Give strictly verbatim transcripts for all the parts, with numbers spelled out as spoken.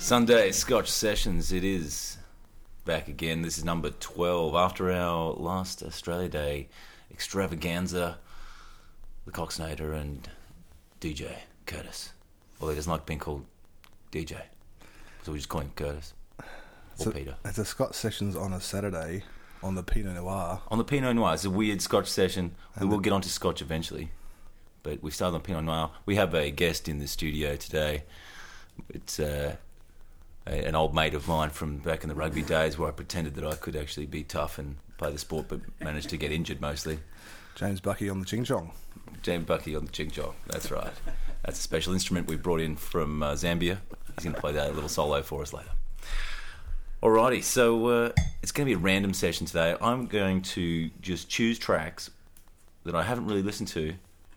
Sunday Scotch Sessions, it is back again. This is number twelve. After our last Australia Day extravaganza, the Coxinator and D J Curtis. Well, he doesn't like being called D J, so we just call him Curtis or so, Peter. It's a Scotch Sessions on a Saturday on the Pinot Noir. On the Pinot Noir. It's a weird Scotch session. We and will the- get onto Scotch eventually, but we started on Pinot Noir. We have a guest in the studio today. It's uh, a, an old mate of mine from back in the rugby days where I pretended that I could actually be tough and play the sport, but managed to get injured mostly. James Bucky on the Ching Chong. James Bucky on the Ching Chong, that's right. That's a special instrument we brought in from uh, Zambia. He's going to play that little solo for us later. Alrighty, so uh, it's going to be a random session today. I'm going to just choose tracks that I haven't really listened to,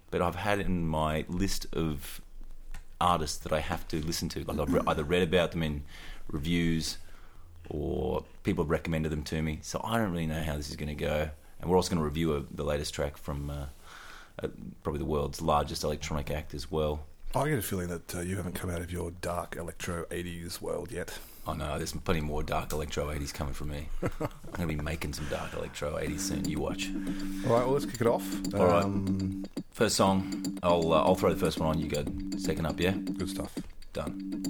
but I've had in my list of artists that I have to listen to. Like I've re- either read about them in reviews or people have recommended them to me. So I don't really know how this is going to go. And we're also going to review a, the latest track from uh, uh, probably the world's largest electronic act as well. I get a feeling that uh, you haven't come out of your dark electro eighties world yet. Oh no, there's plenty more dark electro eighties coming from me. I'm going to be making some dark electro eighties soon, you watch. Alright, well let's kick it off. Alright, um, first song, I'll, uh, I'll throw the first one on, you go second up, yeah? Good stuff. Done.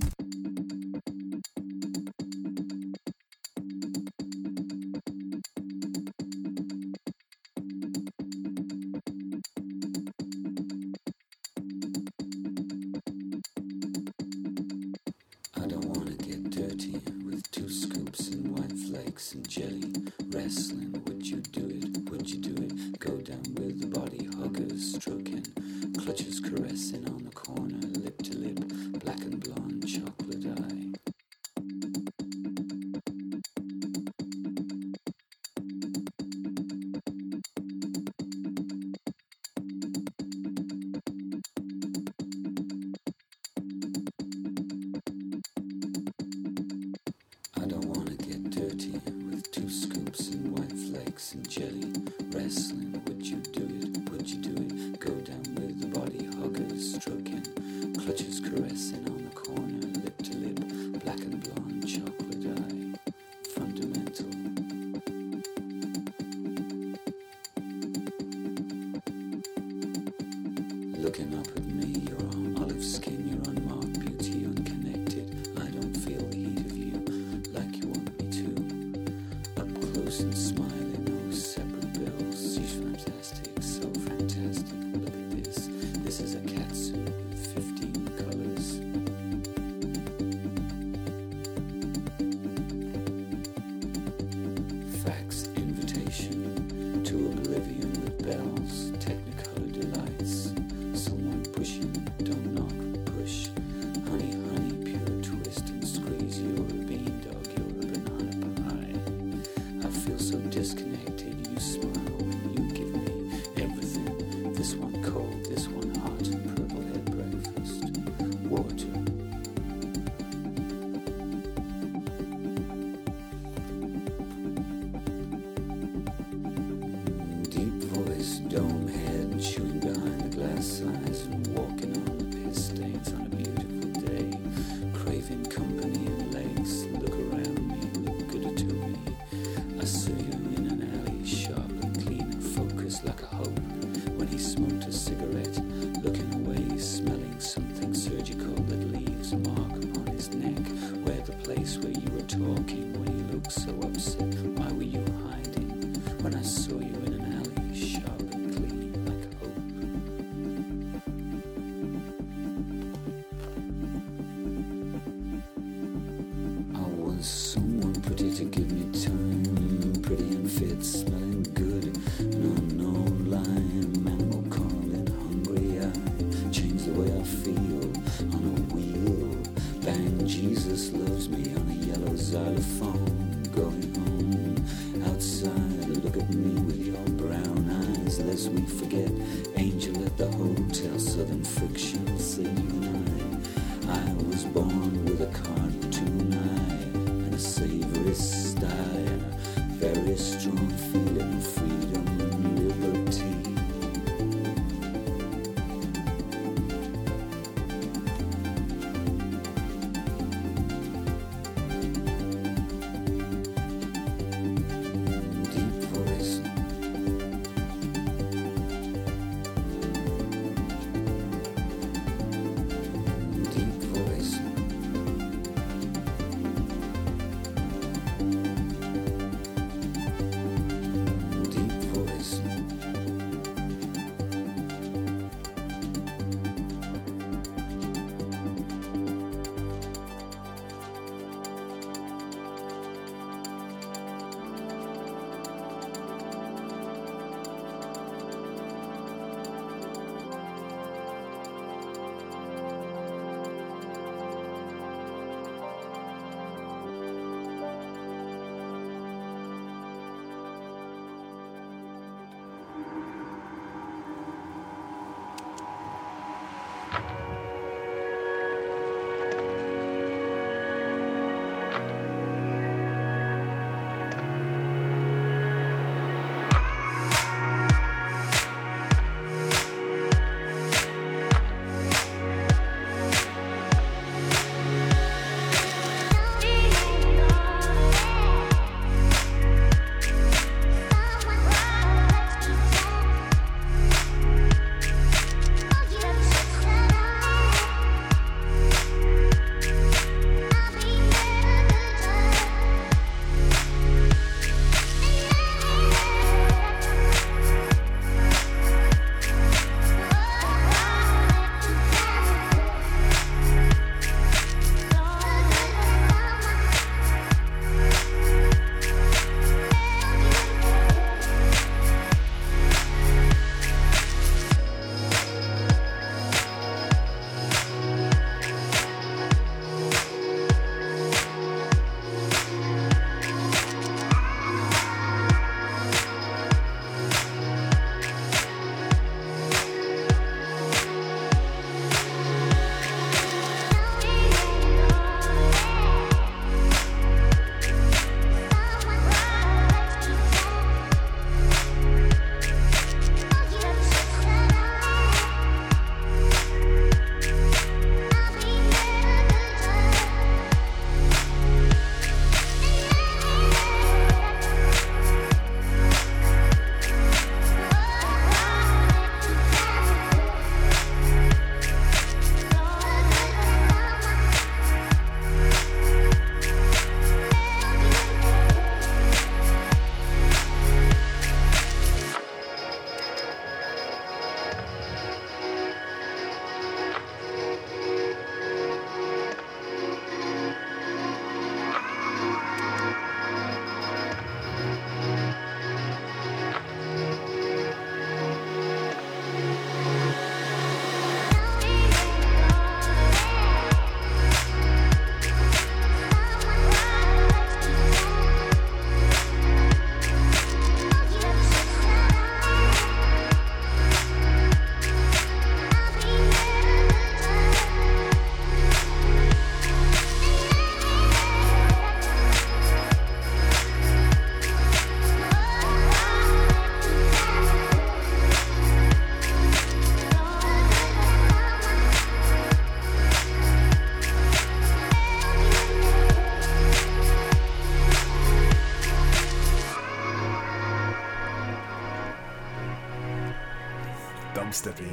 be.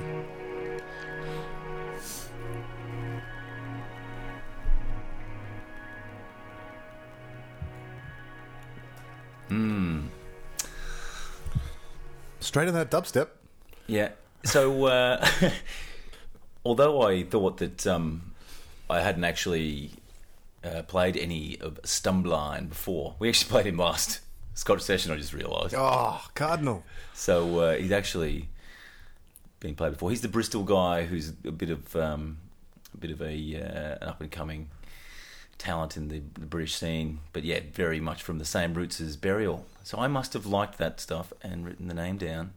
Hmm. Straight in that dubstep. Yeah. So, uh, although I thought that um, I hadn't actually uh, played any of Stumbline before, we actually played him last Scottish session, I just realised. Oh, Cardinal. So uh, he's actually been played before. He's the Bristol guy who's a bit of um, a bit of a uh, an up and coming talent in the, the British scene, but yet yeah, very much from the same roots as Burial. So I must have liked that stuff and written the name down.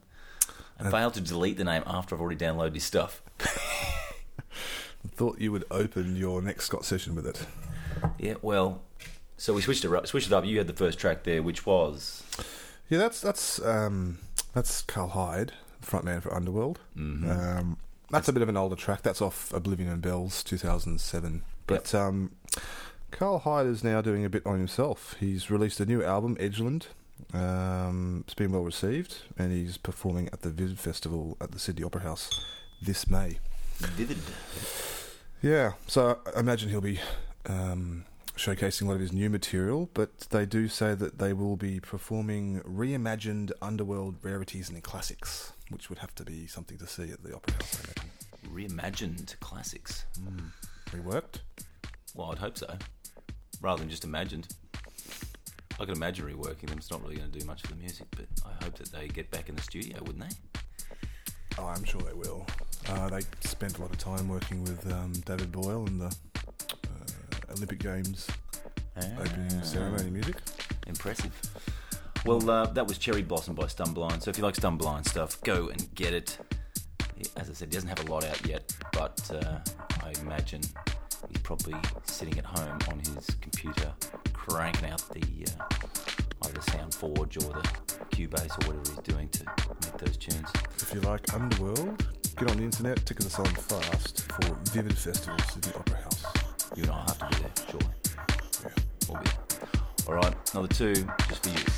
I uh, failed to delete the name after I've already downloaded his stuff. I thought you would open your next Scott session with it. Yeah, well, so we switched it up. Switched it up. You had the first track there, which was yeah, that's that's um, that's Carl Hyde, frontman for Underworld. Mm-hmm. Um, that's, that's a bit of an older track. That's off Oblivion and Bells, two thousand seven. But yep. um, Carl Hyde is now doing a bit on himself. He's released a new album, Edgeland. Um, it's been well received, and he's performing at the Vivid Festival at the Sydney Opera House this May. Vivid. Yeah, so I imagine he'll be um, showcasing a lot of his new material, but they do say that they will be performing reimagined Underworld rarities and classics, which would have to be something to see at the Opera House, I imagine. Reimagined classics. Mm. Reworked? Well, I'd hope so. Rather than just imagined. I can imagine reworking them. It's not really going to do much for the music, but I hope that they get back in the studio, wouldn't they? Oh, I'm sure they will. Uh, they spent a lot of time working with um, David Boyle in the uh, Olympic Games ah, opening ceremony music. Impressive. Well, uh, that was Cherry Blossom by Stumbline. So if you like Stumbline stuff, go and get it. As I said, he doesn't have a lot out yet, but uh, I imagine he's probably sitting at home on his computer cranking out the uh, either the Sound Forge or the Cubase or whatever he's doing to make those tunes. If you like Underworld, get on the internet, ticket us on fast for Vivid Festivals at the Opera House. You and I have to be there, surely. Yeah. We'll be there. All right, another two just for you.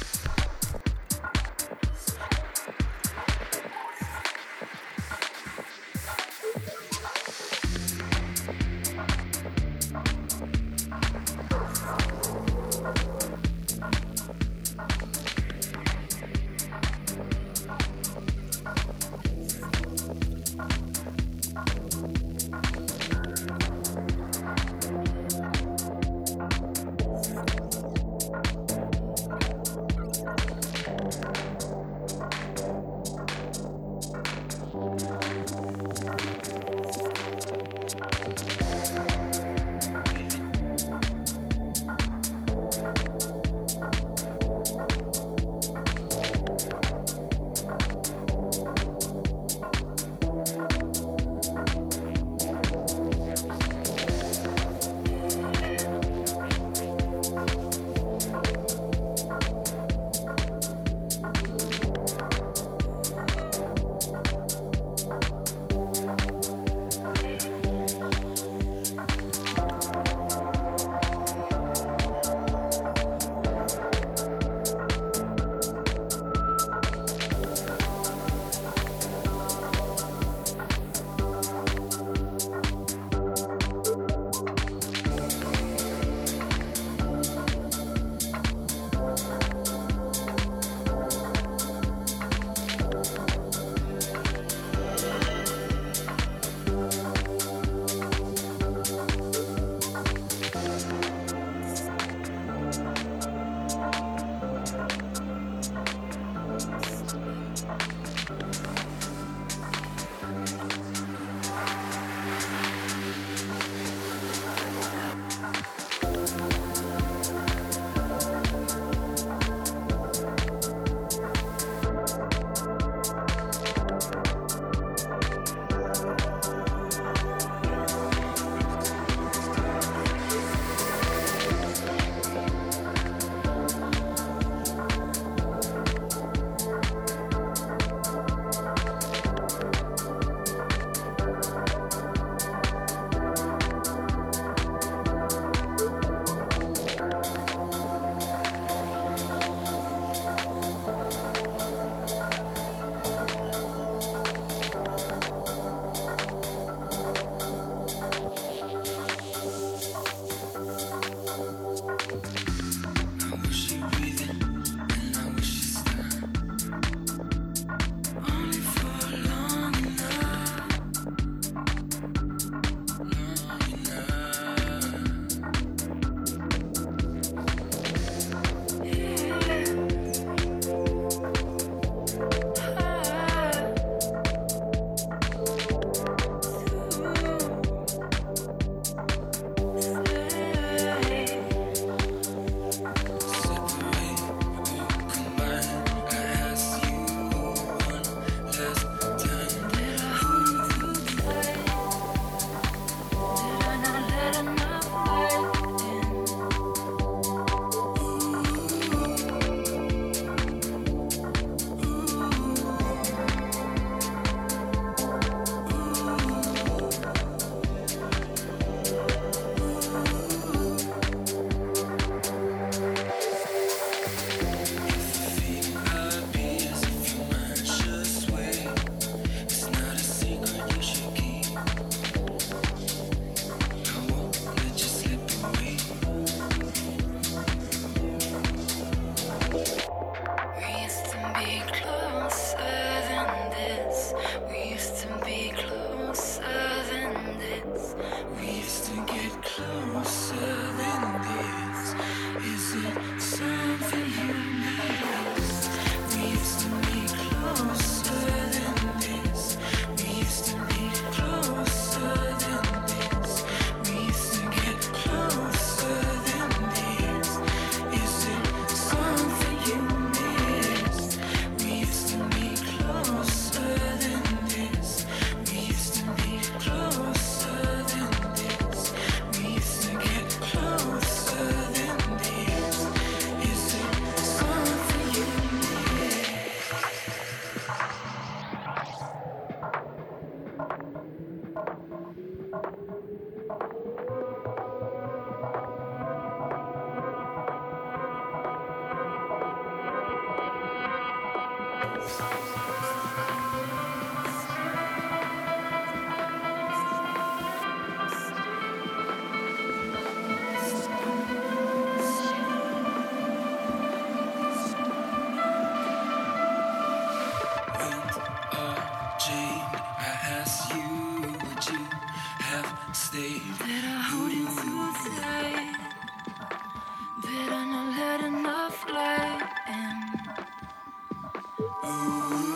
Ooh.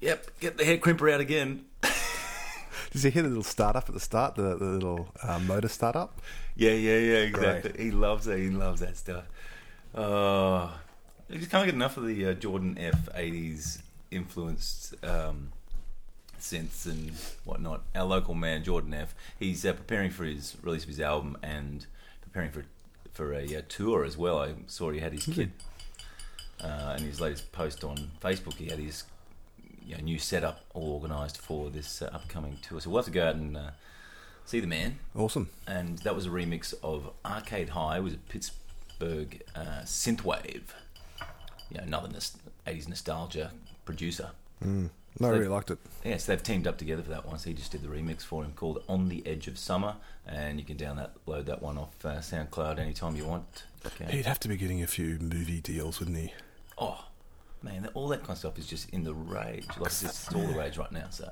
Yep, get the hair crimper out again. Did you hear the little startup at the start, the, the little uh, motor startup? Yeah, yeah, yeah, exactly. Great. He loves that. He loves that stuff. Uh, I just can't get enough of the uh, Jordan F eighties influenced um, synths and whatnot. Our local man, Jordan F, he's uh, preparing for his release of his album and preparing for for a uh, tour as well. I saw he had his kid uh, and his latest post on Facebook. He had his you know, new setup all organised for this uh, upcoming tour. So we'll have to go out and uh, see the man. Awesome. And that was a remix of Arcade High. It was a Pittsburgh uh, synthwave. You know, another eighties nostalgia producer. Mm. No, so I really liked it. Yes, yeah, so they've teamed up together for that one. So he just did the remix for him called On the Edge of Summer. And you can download that one off uh, SoundCloud anytime you want. Okay. He'd have to be getting a few movie deals, wouldn't he? Oh, man, all that kind of stuff is just in the rage. Like, it's all the rage right now, so...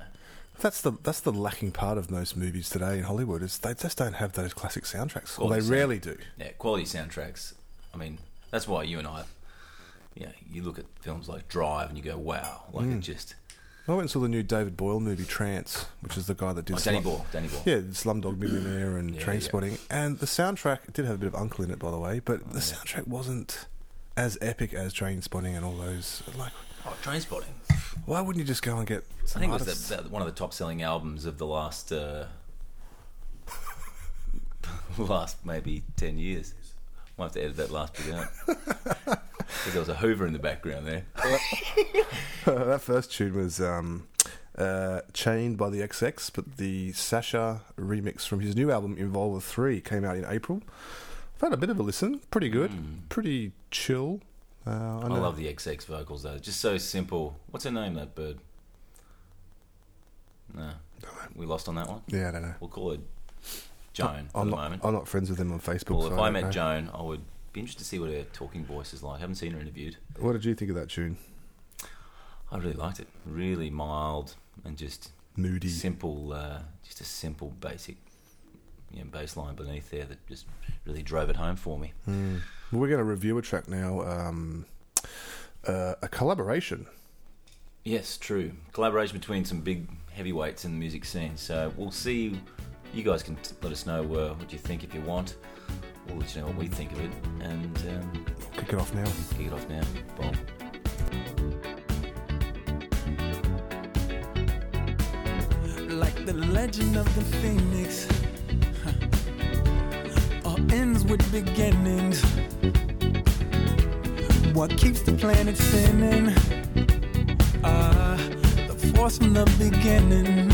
That's the that's the lacking part of most movies today in Hollywood, is they just don't have those classic soundtracks. Quality or they sound- rarely do. Yeah, quality soundtracks. I mean, that's why you and I... Yeah, you know, you look at films like Drive and you go, wow, like mm. it just... I went and saw the new David Boyle movie, Trance, which is the guy that did... Oh, Danny Slum- Boyle, Danny Boyle. Yeah, Slumdog Millionaire and yeah, Trainspotting. Yeah. And the soundtrack, it did have a bit of Uncle in it, by the way, but oh, the yeah. soundtrack wasn't as epic as Trainspotting and all those... Like, oh, Trainspotting. Why wouldn't you just go and get some I think artists? It was the, one of the top-selling albums of the last... Uh, last maybe ten years. Might have to edit that last bit out. Because there was a Hoover in the background there. That first tune was um, uh, Chained by the X X, but the Sasha remix from his new album, Involver three, came out in April. I've had a bit of a listen. Pretty good. Mm. Pretty chill. Uh, I, I love the X X vocals, though. Just so simple. What's her name, that bird? No. We lost on that one? Yeah, I don't know. We'll call her Joan I'm at not, the moment. I'm not friends with them on Facebook. Well, if so I, I met know. Joan, I would... Be interested to see what her talking voice is like. I haven't seen her interviewed. What did you think of that tune? I really liked it. Really mild and just moody, simple, uh, just a simple, basic, you know, bass line beneath there that just really drove it home for me. Mm. Well, we're going to review a track now, um, uh, a collaboration. Yes, true, collaboration between some big heavyweights in the music scene. So we'll see. You guys can t- let us know uh, what you think if you want. We'll let you know what we think of it, and um, kick it off now. Kick it off now. Boom. Like the legend of the phoenix, huh. All ends with beginnings. What keeps the planet spinning? Ah, uh, the force from the beginning.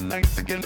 Nice again.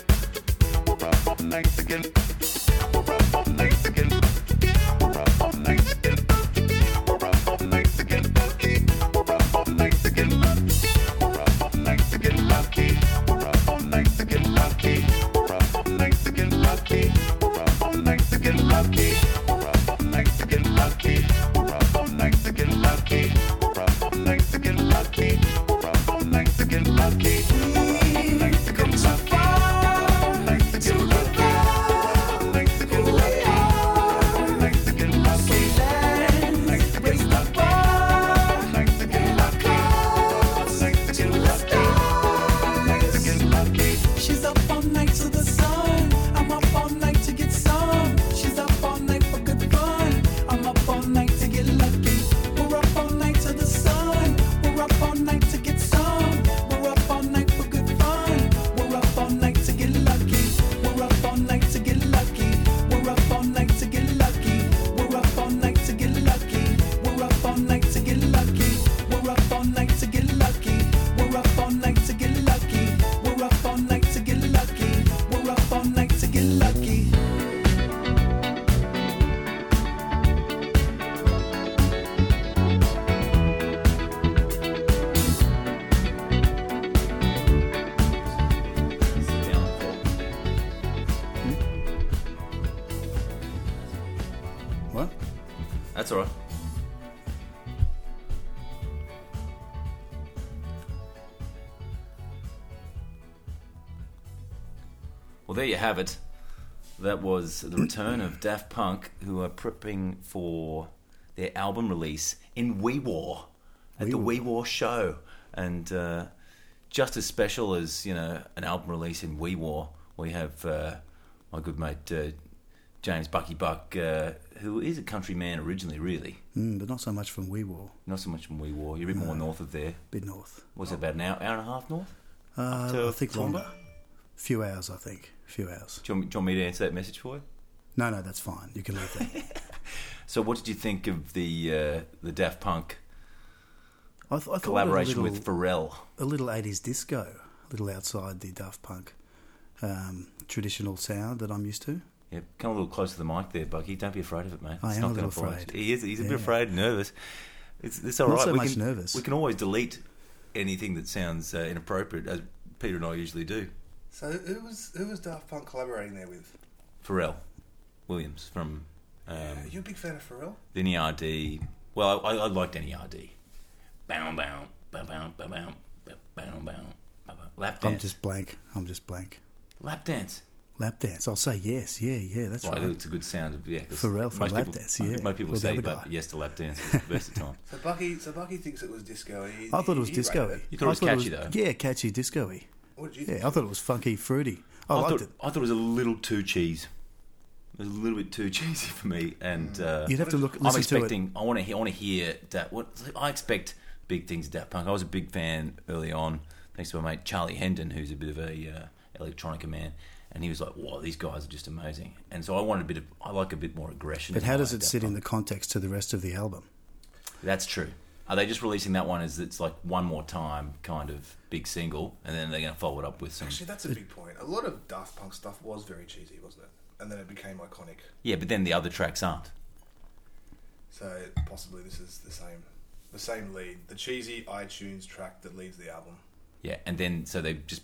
Well, there you have it. That was the return of Daft Punk, who are prepping for their album release in We War, at We the War. We War show. And uh, just as special as, you know, an album release in We War, we have uh, my good mate uh, James Bucky Buck, uh, who is a country man originally, really. Mm, but not so much from We War. Not so much from We War. You're a bit no, more north of there. A bit north. What's oh. it, about an hour, hour and a half north? Uh, to I think Tonga? Longer. Few hours, I think. Few hours. Do you, want, do you want me to answer that message for you? No, no, that's fine. You can leave that. So, what did you think of the uh, the Daft Punk I th- I collaboration little, with Pharrell? A little eighties disco, a little outside the Daft Punk um, traditional sound that I'm used to. Yeah, come a little closer to the mic there, Bucky. Don't be afraid of it, mate. I it's am not a little afraid. It. He is. He's a yeah. bit afraid, nervous. It's, it's all not right. So we much can, nervous. We can always delete anything that sounds uh, inappropriate, as Peter and I usually do. So who was who was Daft Punk collaborating there with? Pharrell Williams from... Um, yeah, you're a big fan of Pharrell? N E R D Well, I, I liked N E R D Bow, bow, bow, bow, bow, bow, bow, bow, lap dance. I'm just blank. I'm just blank. Lap dance. Lap dance. I'll say yes. Yeah, yeah, that's well, right. It's a good sound of... Yeah, Pharrell from lap people, dance, yeah. Most people well, say but yes to lap dance at the best of time. So Bucky, so Bucky thinks it was disco-y. He, I thought it was disco-y. You thought it was thought catchy, it was, though? Yeah, catchy, disco-y. What did you think? Yeah, I thought it was funky, fruity. I, I liked thought, it. I thought it was a little too cheesy. It was a little bit too cheesy for me, and uh, you'd have to look. I'm expecting. To it. I want to hear. I want to hear that. What I expect big things of Daft Punk. I was a big fan early on, thanks to my mate Charlie Hendon, who's a bit of a uh, electronica man, and he was like, "Wow, these guys are just amazing." And so I wanted a bit of. I like a bit more aggression. But how does it sit Punk. in the context to the rest of the album? That's true. Are they just releasing that one as it's like one more time kind of big single, and then they're going to follow it up with some... Actually, that's a big point. A lot of Daft Punk stuff was very cheesy, wasn't it? And then it became iconic. Yeah, but then the other tracks aren't. So possibly this is the same the same lead. The cheesy iTunes track that leads the album. Yeah, and then so they just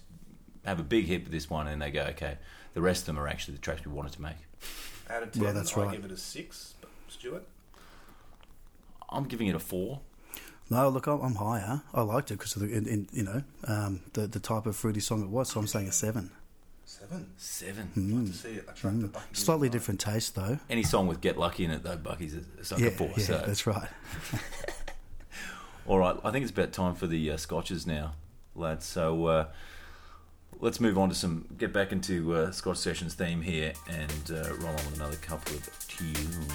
have a big hit with this one, and they go, okay, the rest of them are actually the tracks we wanted to make. Out of ten, yeah, that's right. I give it a six, but Stuart? I'm giving it a four. No, look, I'm higher. I liked it because of the, in, in, you know, um, the the type of fruity song it was. So I'm saying a seven. Seven, seven. Mm. To see it. Mm. Slightly different taste though. Any song with "Get Lucky" in it though, Bucky's a sucker yeah, for. Yeah, so. That's right. All right, I think it's about time for the uh, scotches now, lads. So uh, let's move on to some. Get back into uh, Scotch Sessions theme here and uh, roll on with another couple of tunes.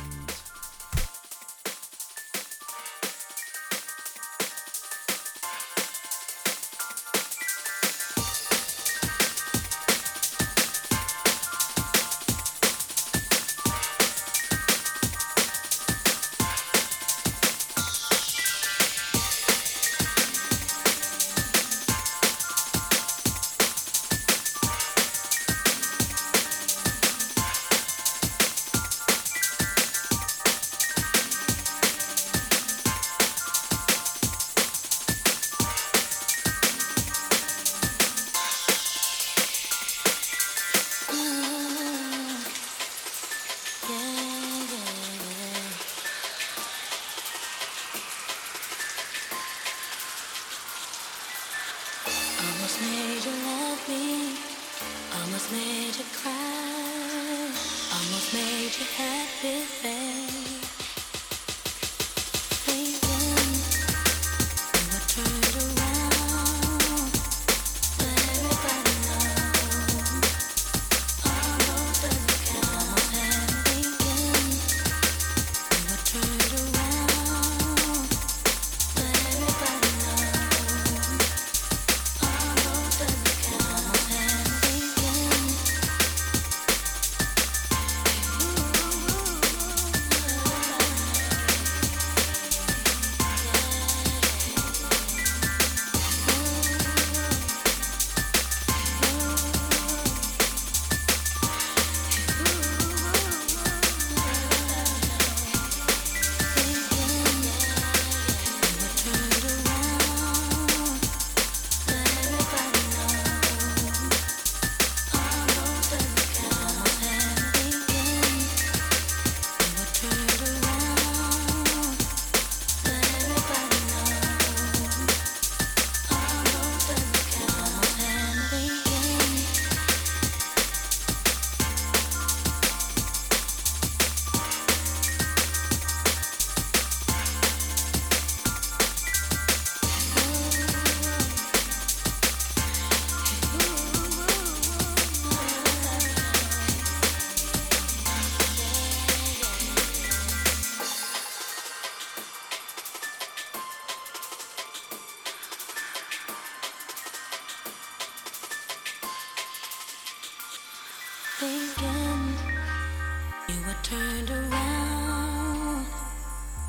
turned around,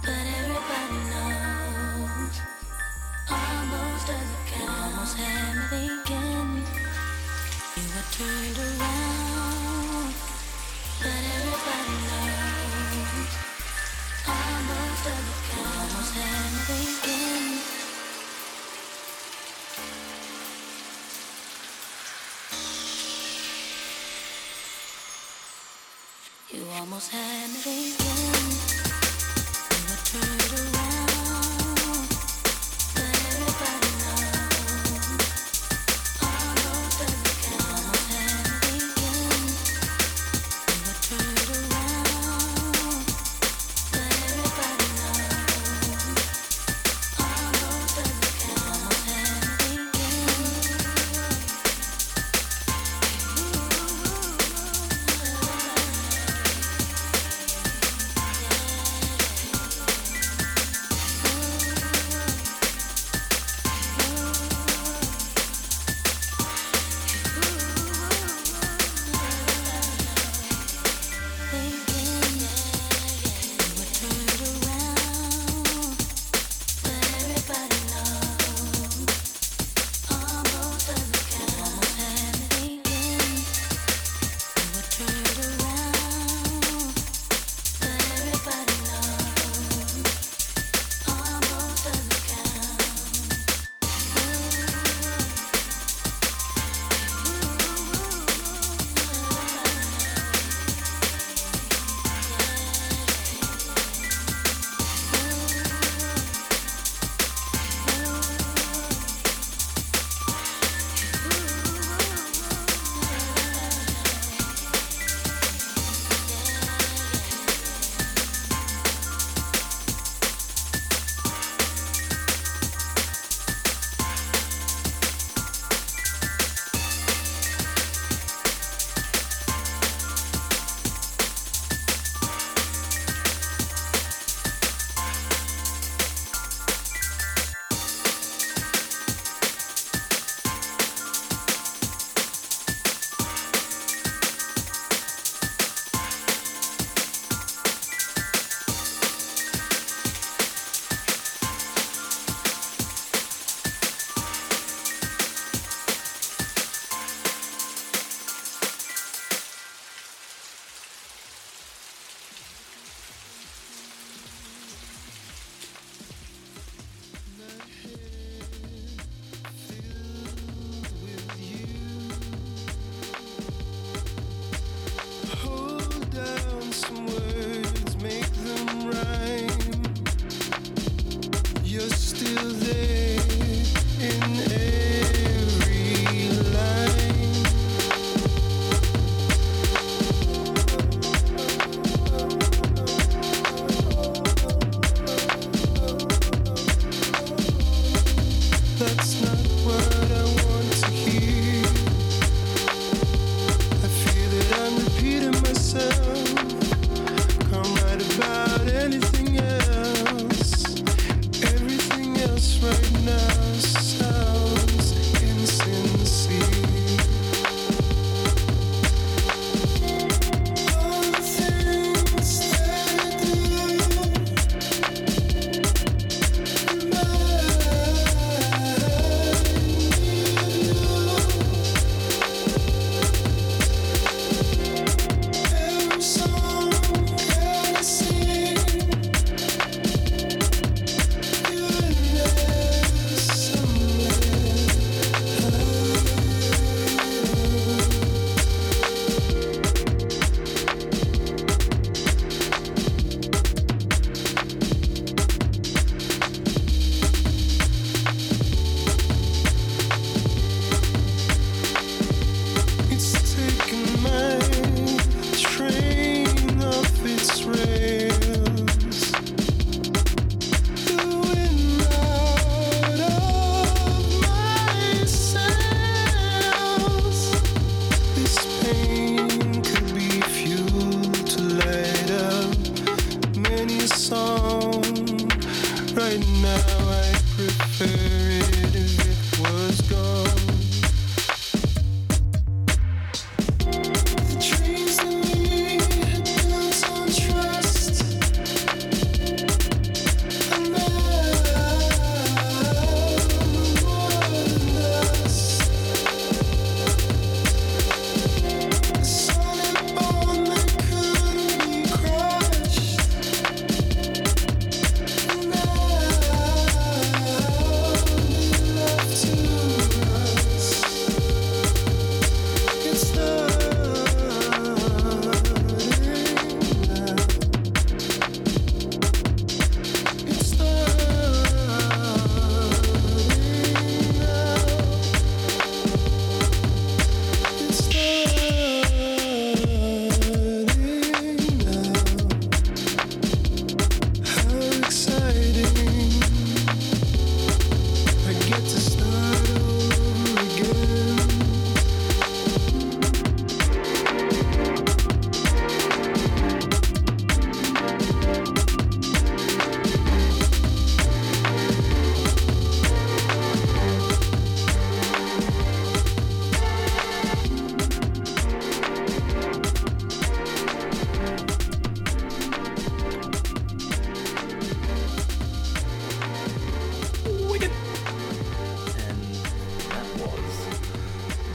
but everybody knows. Almost doesn't count. You almost had me thinking you were turned around, but everybody knows. Almost doesn't count. You almost had me thinking. You almost had me thinking, you were turned around.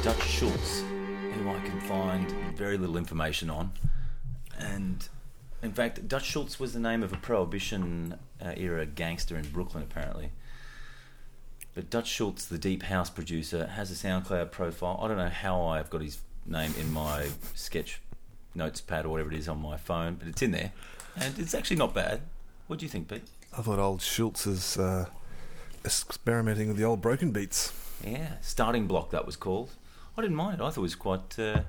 Dutch Schultz, who I can find very little information on. And in fact, Dutch Schultz was the name of a Prohibition-era uh, gangster in Brooklyn, apparently. But Dutch Schultz, the deep house producer, has a SoundCloud profile. I don't know how I've got his name in my sketch notes pad or whatever it is on my phone, but it's in there. And it's actually not bad. What do you think, Pete? I thought old Schultz is uh, experimenting with the old broken beats. Yeah, Starting Block, that was called. I didn't mind it. I thought it was quite... Uh,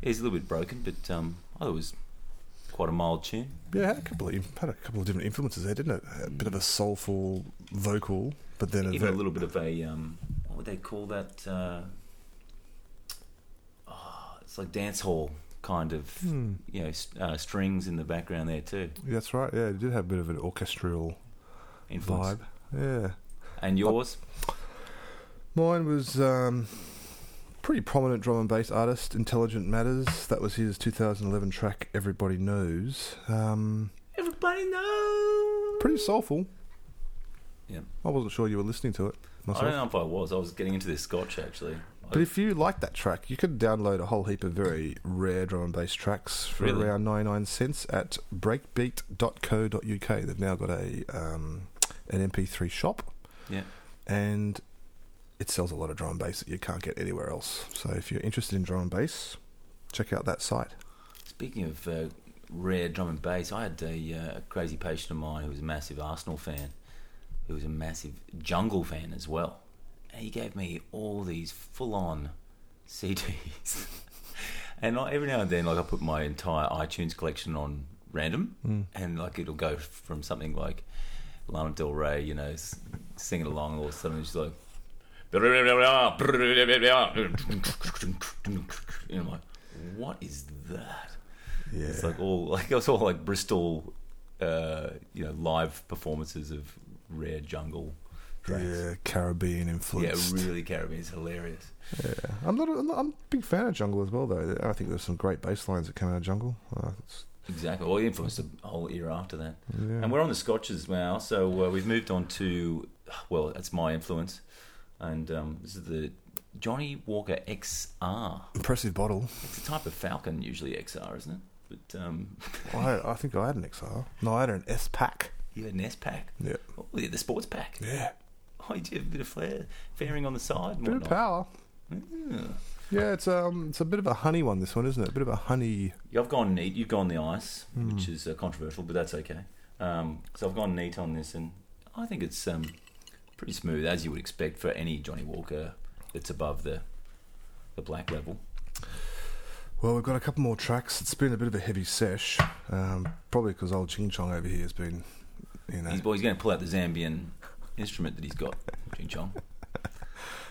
it was a little bit broken, but um, I thought it was quite a mild tune. Yeah, it had a couple of, had a couple of different influences there, didn't it? A bit of a soulful vocal, but then... Even a, very, a little bit of a... Um, what would they call that? Uh, oh, it's like dance hall kind of, hmm. you know, uh, strings in the background there too. That's right, yeah. It did have a bit of an orchestral influence. Vibe. Yeah. And yours? But mine was... Um, pretty prominent drum and bass artist, Intelligent Matters. That was his two thousand eleven track, Everybody Knows. Um, Everybody Knows! Pretty soulful. Yeah. I wasn't sure you were listening to it myself. I don't know if I was. I was getting into this scotch, actually. But I... if you like that track, you could download a whole heap of very rare drum and bass tracks for really? around ninety-nine cents at breakbeat dot co dot U K. They've now got a um, an M P three shop. Yeah. And... it sells a lot of drum and bass that you can't get anywhere else. So if you're interested in drum and bass, check out that site. Speaking of uh, rare drum and bass, I had a uh, crazy patient of mine who was a massive Arsenal fan, who was a massive Jungle fan as well. And he gave me all these full-on C Ds. And I, every now and then, like, I put my entire iTunes collection on random, mm. and like it'll go from something like Lana Del Rey, you know, singing along, and all of a sudden it's like, and I'm like, what is that? Yeah. It's like all like it was all like Bristol, uh, you know, live performances of rare Jungle tracks. Yeah, Caribbean influence. Yeah, really Caribbean. It's hilarious. Yeah, I'm not. A, I'm, not I'm a big fan of Jungle as well, though. I think there's some great bass lines that come out of Jungle. Uh, it's... Exactly. Well, it influenced the whole era after that. Yeah. And we're on the Scotches now, so uh, we've moved on to. Well, that's my influence. And um, this is the Johnny Walker X R. Impressive bottle. It's a type of Falcon, usually X R, isn't it? But um, well, I, I think I had an X R. No, I had an S-Pack. You had an S-Pack? Yeah. Oh, yeah, the sports pack. Yeah. Oh, you did have a bit of flair, fairing on the side and whatnot. Bit of power. Yeah. Yeah, it's um, it's a bit of a honey one, this one, isn't it? A bit of a honey... Yeah, I've gone neat. You've gone the ice, mm. which is uh, controversial, but that's okay. Um, so I've gone neat on this, and I think it's... um. pretty smooth, as you would expect for any Johnny Walker that's above the the black level. Well, we've got a couple more tracks. It's been a bit of a heavy sesh, um, probably because old Ching Chong over here has been, you know... He's, well, he's going to pull out the Zambian instrument that he's got, Ching Chong.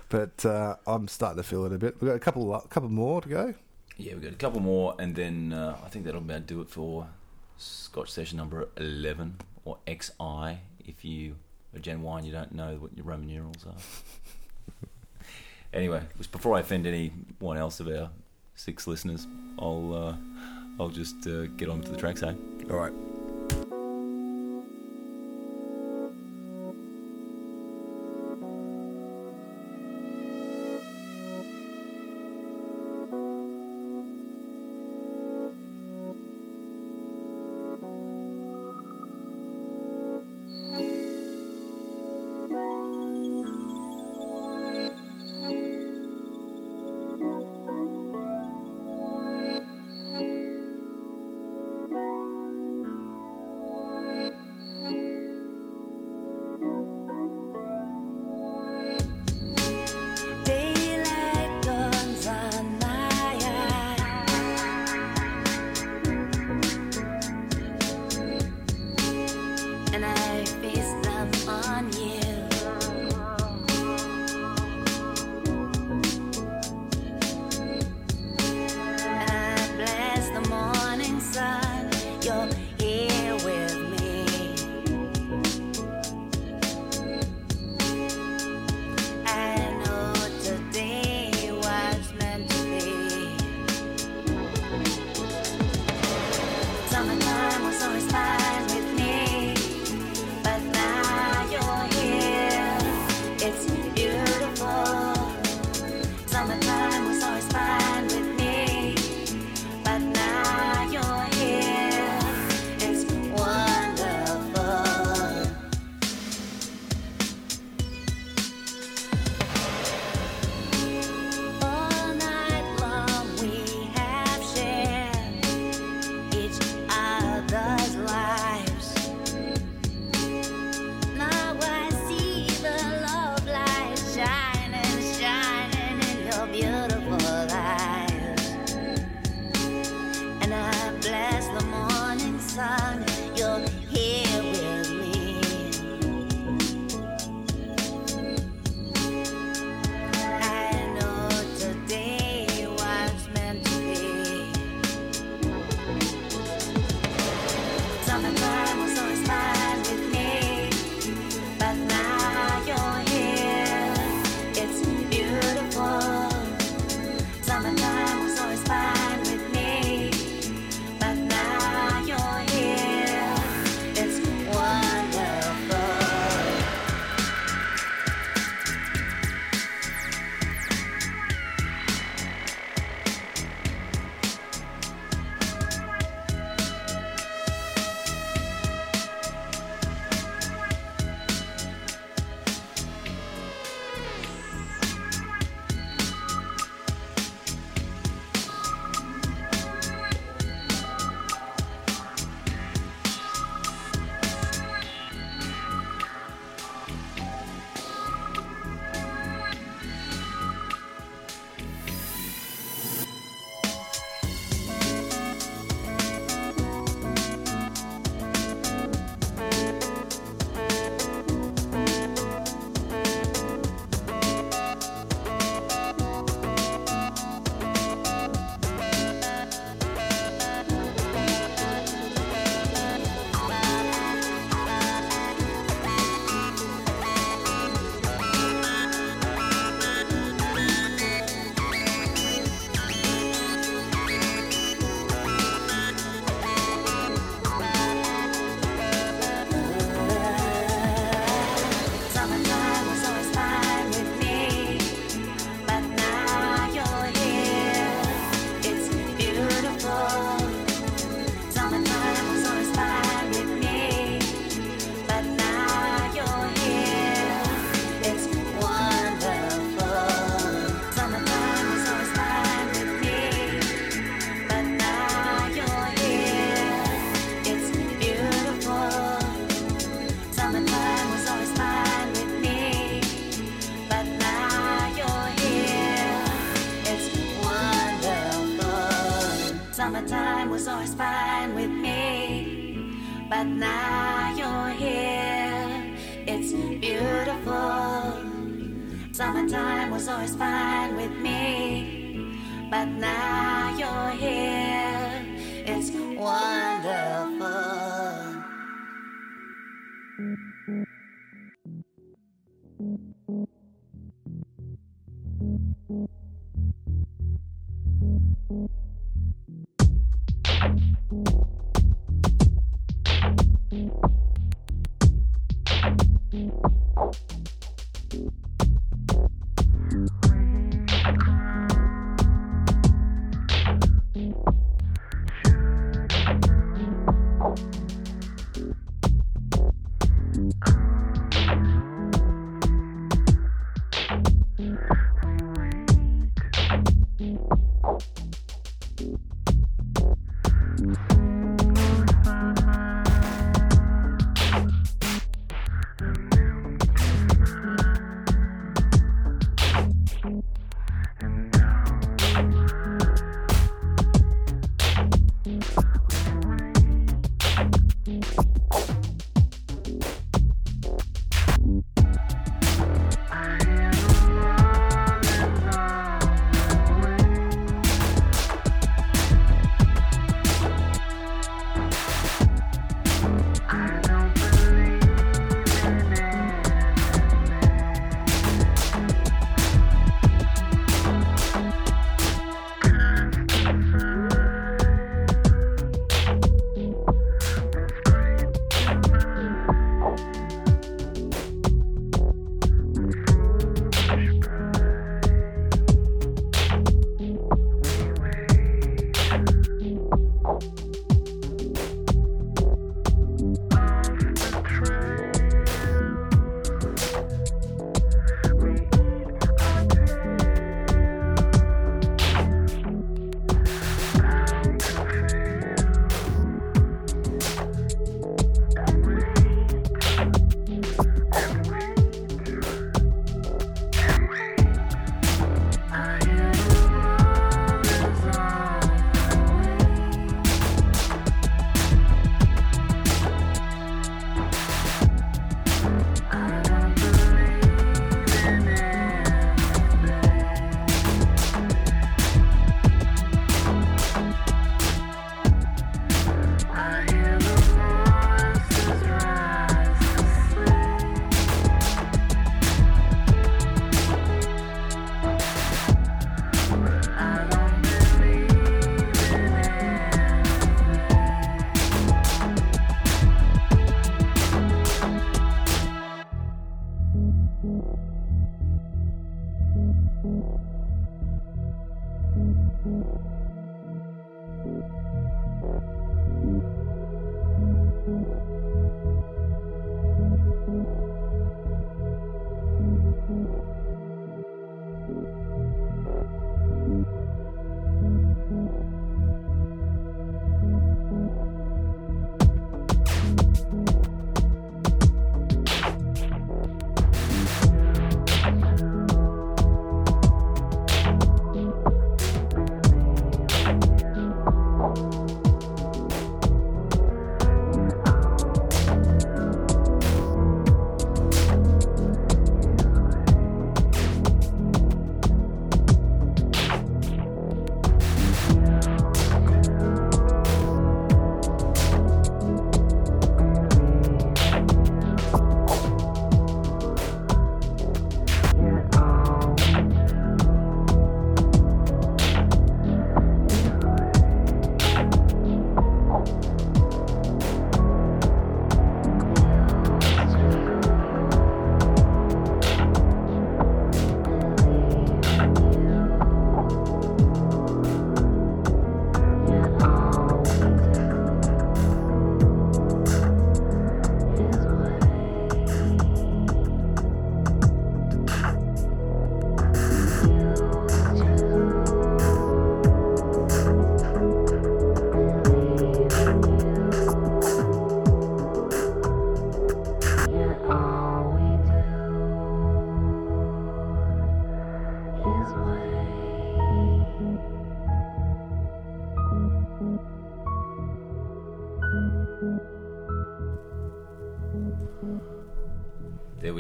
But uh, I'm starting to feel it a bit. We've got a couple, a couple more to go. Yeah, we've got a couple more, and then uh, I think that'll about do it for Scotch Session number eleven, or X I, if you... a Gen Y and you don't know what your Roman numerals are. Anyway, it was before I offend anyone else of our six listeners, I'll uh, I'll just uh, get on to the tracks, eh? All right. summertime was always fine with me, but now you're here, it's beautiful. Summertime was always fine with me, but now you're here, it's wonderful.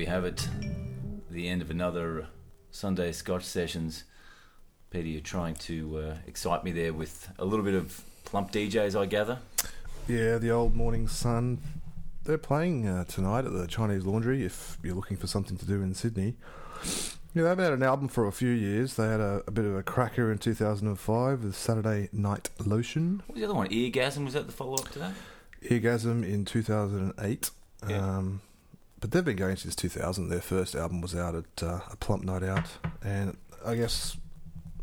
we have it. The end of another Sunday Scotch Sessions. Peter, you're trying to uh, excite me there with a little bit of Plump D Js, I gather. Yeah, the old Morning Sun. They're playing uh, tonight at the Chinese Laundry if you're looking for something to do in Sydney. Yeah, they haven't had an album for a few years. They had a, a bit of a cracker in two thousand five with Saturday Night Lotion. What was the other one? Eargasm, was that the follow-up to that? Eargasm in two thousand eight. Yeah. Um, but they've been going since two thousand. Their first album was out at uh, a Plump Night Out. And I guess...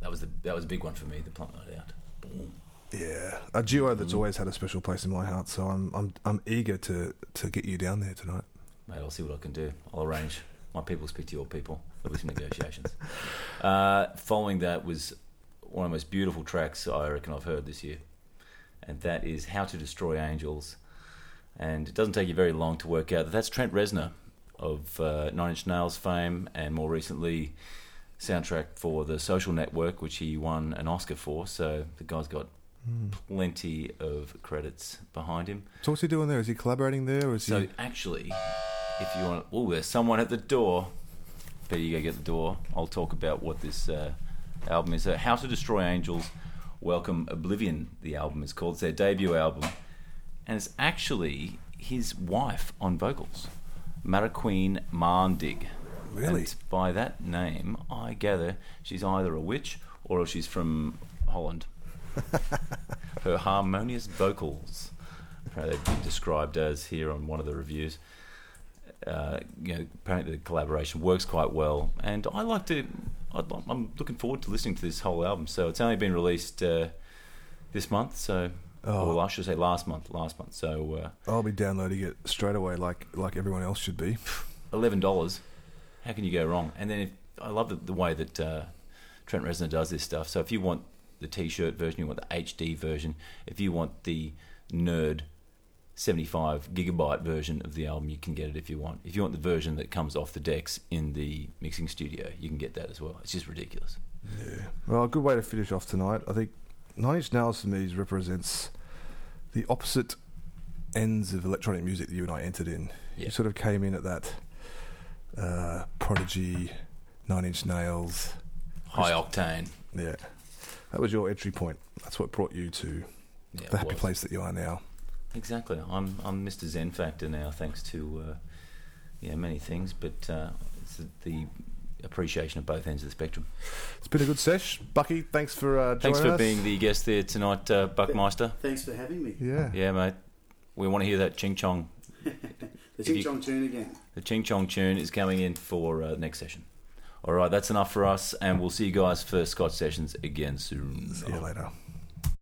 That was the that was a big one for me, the Plump Night Out. Boom. Yeah, a duo that's always had a special place in my heart. So I'm I'm I'm eager to, to get you down there tonight. Mate, I'll see what I can do. I'll arrange... My people speak to your people. At least in negotiations. Uh, following that was one of the most beautiful tracks I reckon I've heard this year, and that is How to Destroy Angels. And it doesn't take you very long to work out that that's Trent Reznor of uh, Nine Inch Nails fame, and more recently soundtrack for The Social Network, which he won an Oscar for. So the guy's got mm. plenty of credits behind him. So what's he doing there? Is he collaborating there? Or is so he... actually... If you want, oh, there's someone at the door. Peter, you go get the door. I'll talk about what this uh, album is. So, How to Destroy Angels, Welcome Oblivion, the album is called. It's their debut album. And it's actually his wife on vocals, Mariqueen Marndig. Really? And by that name, I gather she's either a witch or she's from Holland. Her harmonious vocals, they've been described as here on one of the reviews. Uh, you know, apparently the collaboration works quite well, and I like to. I'd, I'm looking forward to listening to this whole album. So it's only been released uh, this month, so oh. or I should say last month. Last month, so uh, I'll be downloading it straight away, like like everyone else should be. Eleven dollars. How can you go wrong? And then if, I love the, the way that uh, Trent Reznor does this stuff. So if you want the T-shirt version, you want the H D version. If you want the N E R D seventy-five gigabyte version of the album, you can get it if you want. If you want the version that comes off the decks in the mixing studio, you can get that as well. It's just ridiculous. Yeah. Well, a good way to finish off tonight. I think Nine Inch Nails for me represents the opposite ends of electronic music that you and I entered in. Yep. You sort of came in at that uh, Prodigy, Nine Inch Nails. High octane. Yeah. That was your entry point. That's what brought you to yeah, the happy was. place that you are now. Exactly. I'm I'm Mister Zen Factor now, thanks to uh, yeah many things, but uh, it's the appreciation of both ends of the spectrum. It's been a good sesh, Bucky. Thanks for uh, joining thanks for us. being the guest there tonight, uh, Buckmeister. Thanks for having me. Yeah, yeah, mate. We want to hear that Ching Chong. the Ching you, Chong tune again. The Ching Chong tune is coming in for uh, next session. All right, that's enough for us, and we'll see you guys for Scotch Sessions again soon. See you later.